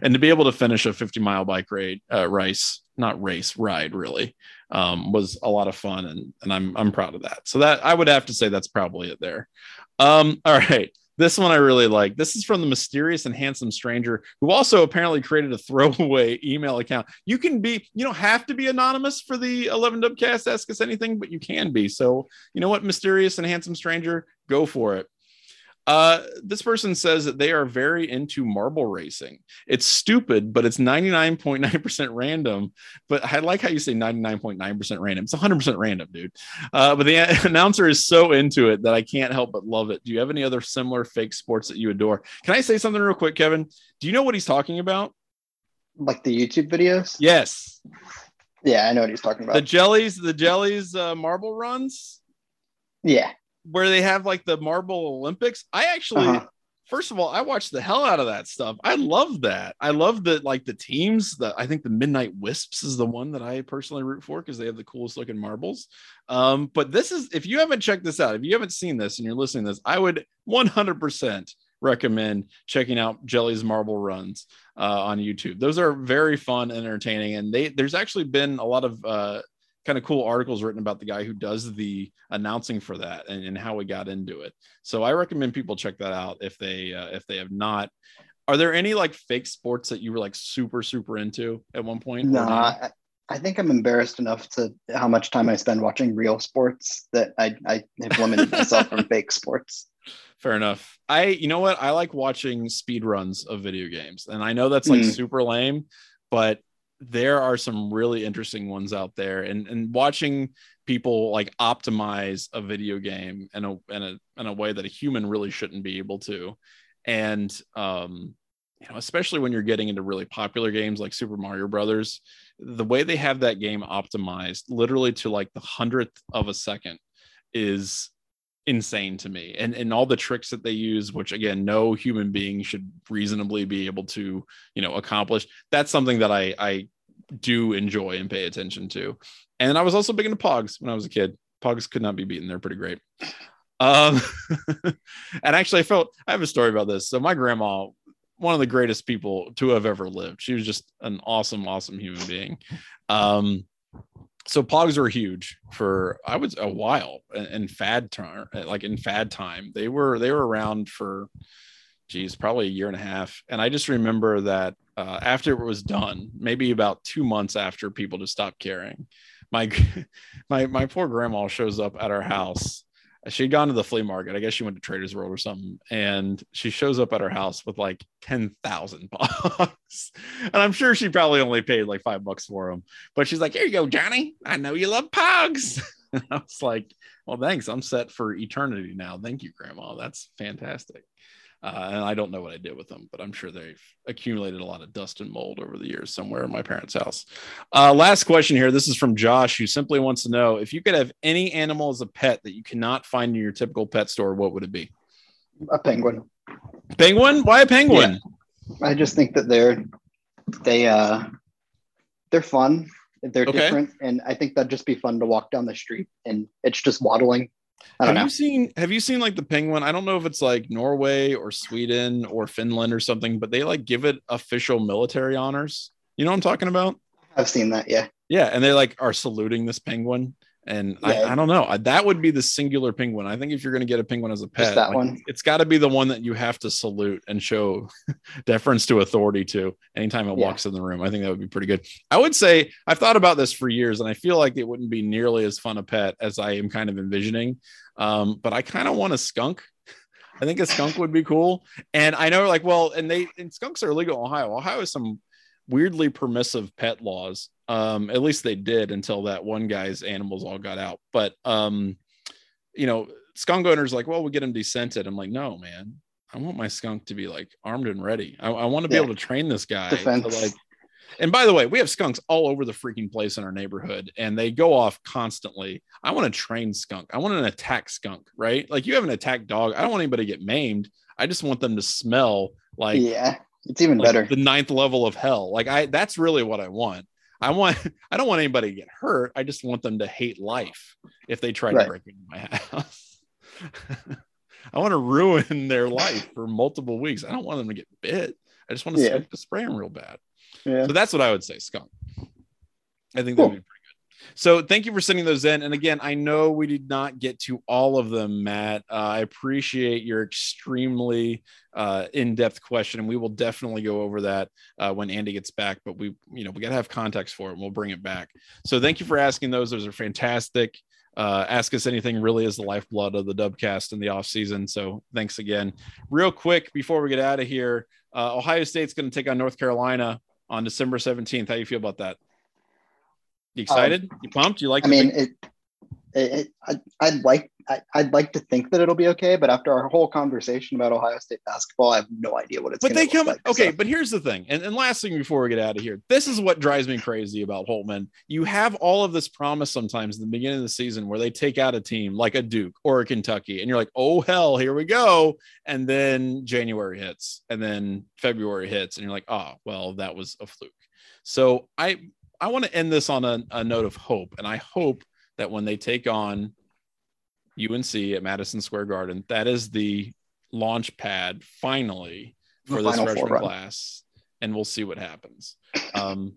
and to be able to finish a fifty mile bike ride, uh, race, not race ride really, um, was a lot of fun. And, and I'm, I'm proud of that. So that I would have to say, that's probably it there. Um, all right. This one I really like. This is from the mysterious and handsome stranger who also apparently created a throwaway email account. You can be, you don't have to be anonymous for the eleven Dubcast Ask Us Anything, but you can be. So you know what, mysterious and handsome stranger, go for it. Uh, this person says that they are very into marble racing. It's stupid, but it's ninety-nine point nine percent random. But I like how you say ninety-nine point nine percent random. It's one hundred percent random, dude. Uh, but the announcer is so into it that I can't help but love it. Do you have any other similar fake sports that you adore? Can I say something real quick, Kevin? Do you know what he's talking about? Like the YouTube videos? Yes. Yeah, I know what he's talking about. The jellies, the jellies, uh, marble runs. Yeah. Where they have like the Marble Olympics. I actually, uh-huh. first of all, I watched the hell out of that stuff. I love that. I love that. Like the teams that I think the Midnight Wisps is the one that I personally root for because they have the coolest looking marbles. Um, but this is, if you haven't checked this out, if you haven't seen this and you're listening to this, I would one hundred percent recommend checking out Jelly's Marble Runs uh, on YouTube. Those are very fun and entertaining. And they, there's actually been a lot of, uh, kind of cool articles written about the guy who does the announcing for that and, and how we got into it. So I recommend people check that out if they uh, if they have not. Are there any like fake sports that you were like super super into at one point? No, nah, I think I'm embarrassed enough to how much time I spend watching real sports that I, I have limited myself from fake sports. Fair enough. I you know what I like watching speed runs of video games, and I know that's like mm. super lame, but there are some really interesting ones out there, and and watching people like optimize a video game in a in a in a way that a human really shouldn't be able to, and um, you know, especially when you're getting into really popular games like Super Mario Brothers, the way they have that game optimized literally to like the hundredth of a second is insane to me, and and all the tricks that they use, which again no human being should reasonably be able to, you know, accomplish. That's something that I I do enjoy and pay attention to. And I was also big into Pogs when I was a kid. Pogs could not be beaten. They're pretty great. Um, and actually I felt I have a story about this. So my grandma, one of the greatest people to have ever lived. She was just an awesome, awesome human being. Um, So Pogs were huge for I was a while in fad time, like in fad time. They were they were around for, geez, probably a year and a half. And I just remember that uh, after it was done, maybe about two months after people just stopped caring, my my my poor grandma shows up at our house. She'd gone to the flea market. I guess she went to Trader's World or something. And she shows up at her house with like ten thousand Pogs. And I'm sure she probably only paid like five bucks for them. But she's like, here you go, Johnny. I know you love Pogs. And I was like, well, thanks. I'm set for eternity now. Thank you, Grandma. That's fantastic. Uh, and I don't know what I did with them, but I'm sure they've accumulated a lot of dust and mold over the years somewhere in my parents' house. Uh, last question here. This is from Josh, who simply wants to know if you could have any animal as a pet that you cannot find in your typical pet store, what would it be? A penguin. Penguin? Why a penguin? Yeah. I just think that they're they uh, they're fun. They're okay. different, and I think that'd just be fun to walk down the street and it's just waddling. Have know. you seen have you seen like the penguin? I don't know if it's like Norway or Sweden or Finland or something, but they like give it official military honors. You know what I'm talking about? I've seen that, yeah. Yeah, and they like are saluting this penguin. And yeah. I, I don't know. I, that would be the singular penguin. I think if you're going to get a penguin as a pet, that like, one. It's got to be the one that you have to salute and show deference to authority to anytime it yeah. walks in the room. I think that would be pretty good. I would say I've thought about this for years, and I feel like it wouldn't be nearly as fun a pet as I am kind of envisioning. Um, but I kind of want a skunk. I think a skunk would be cool. And I know like, well, and they and skunks are illegal in Ohio. Ohio is some weirdly permissive pet laws. Um, at least they did until that one guy's animals all got out. But, um, you know, skunk owners like, well, we'll get him descented. I'm like, no, man, I want my skunk to be like armed and ready. I, I want to yeah. be able to train this guy. To, like, and by the way, we have skunks all over the freaking place in our neighborhood and they go off constantly. I want a trained skunk. I want an attack skunk, right? Like you have an attack dog. I don't want anybody to get maimed. I just want them to smell like, yeah, it's even like better. The ninth level of hell. Like I, that's really what I want. I want, I don't want anybody to get hurt. I just want them to hate life if they try right. to break into my house. I want to ruin their life for multiple weeks. I don't want them to get bit. I just want to yeah. spray them real bad. Yeah. So that's what I would say, skunk. I think cool. that would be pretty good. So thank you for sending those in. And again, I know we did not get to all of them, Matt. Uh, I appreciate your extremely uh, in-depth question. And we will definitely go over that uh, when Andy gets back, but we, you know, we got to have context for it and we'll bring it back. So thank you for asking those. Those are fantastic. Uh, ask us anything really is the lifeblood of the Dubcast in the off season. So thanks again. Real quick, before we get out of here, uh, Ohio State's going to take on North Carolina on December seventeenth. How do you feel about that? You excited? Um, you pumped? You like? I mean, it, it, it, I'd like, I, I'd like to think that it'll be okay, but after our whole conversation about Ohio State basketball, I have no idea what it's. But they come like, okay. So. But here's the thing, and, and last thing before we get out of here, this is what drives me crazy about Holtmann. You have all of this promise sometimes in the beginning of the season where they take out a team like a Duke or a Kentucky, and you're like, oh hell, here we go, and then January hits, and then February hits, and you're like, oh well, that was a fluke. So I. I want to end this on a, a note of hope. And I hope that when they take on U N C at Madison Square Garden, that is the launch pad finally for this freshman class. And we'll see what happens. Um,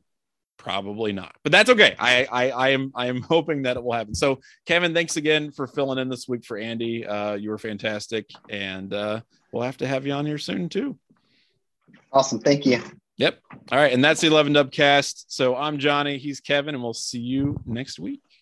probably not, but that's okay. I, I, I am, I am hoping that it will happen. So Kevin, thanks again for filling in this week for Andy. Uh, you were fantastic. And uh, we'll have to have you on here soon too. Awesome. Thank you. Yep. All right. And that's the eleven Dubcast. So I'm Johnny. He's Kevin. And we'll see you next week.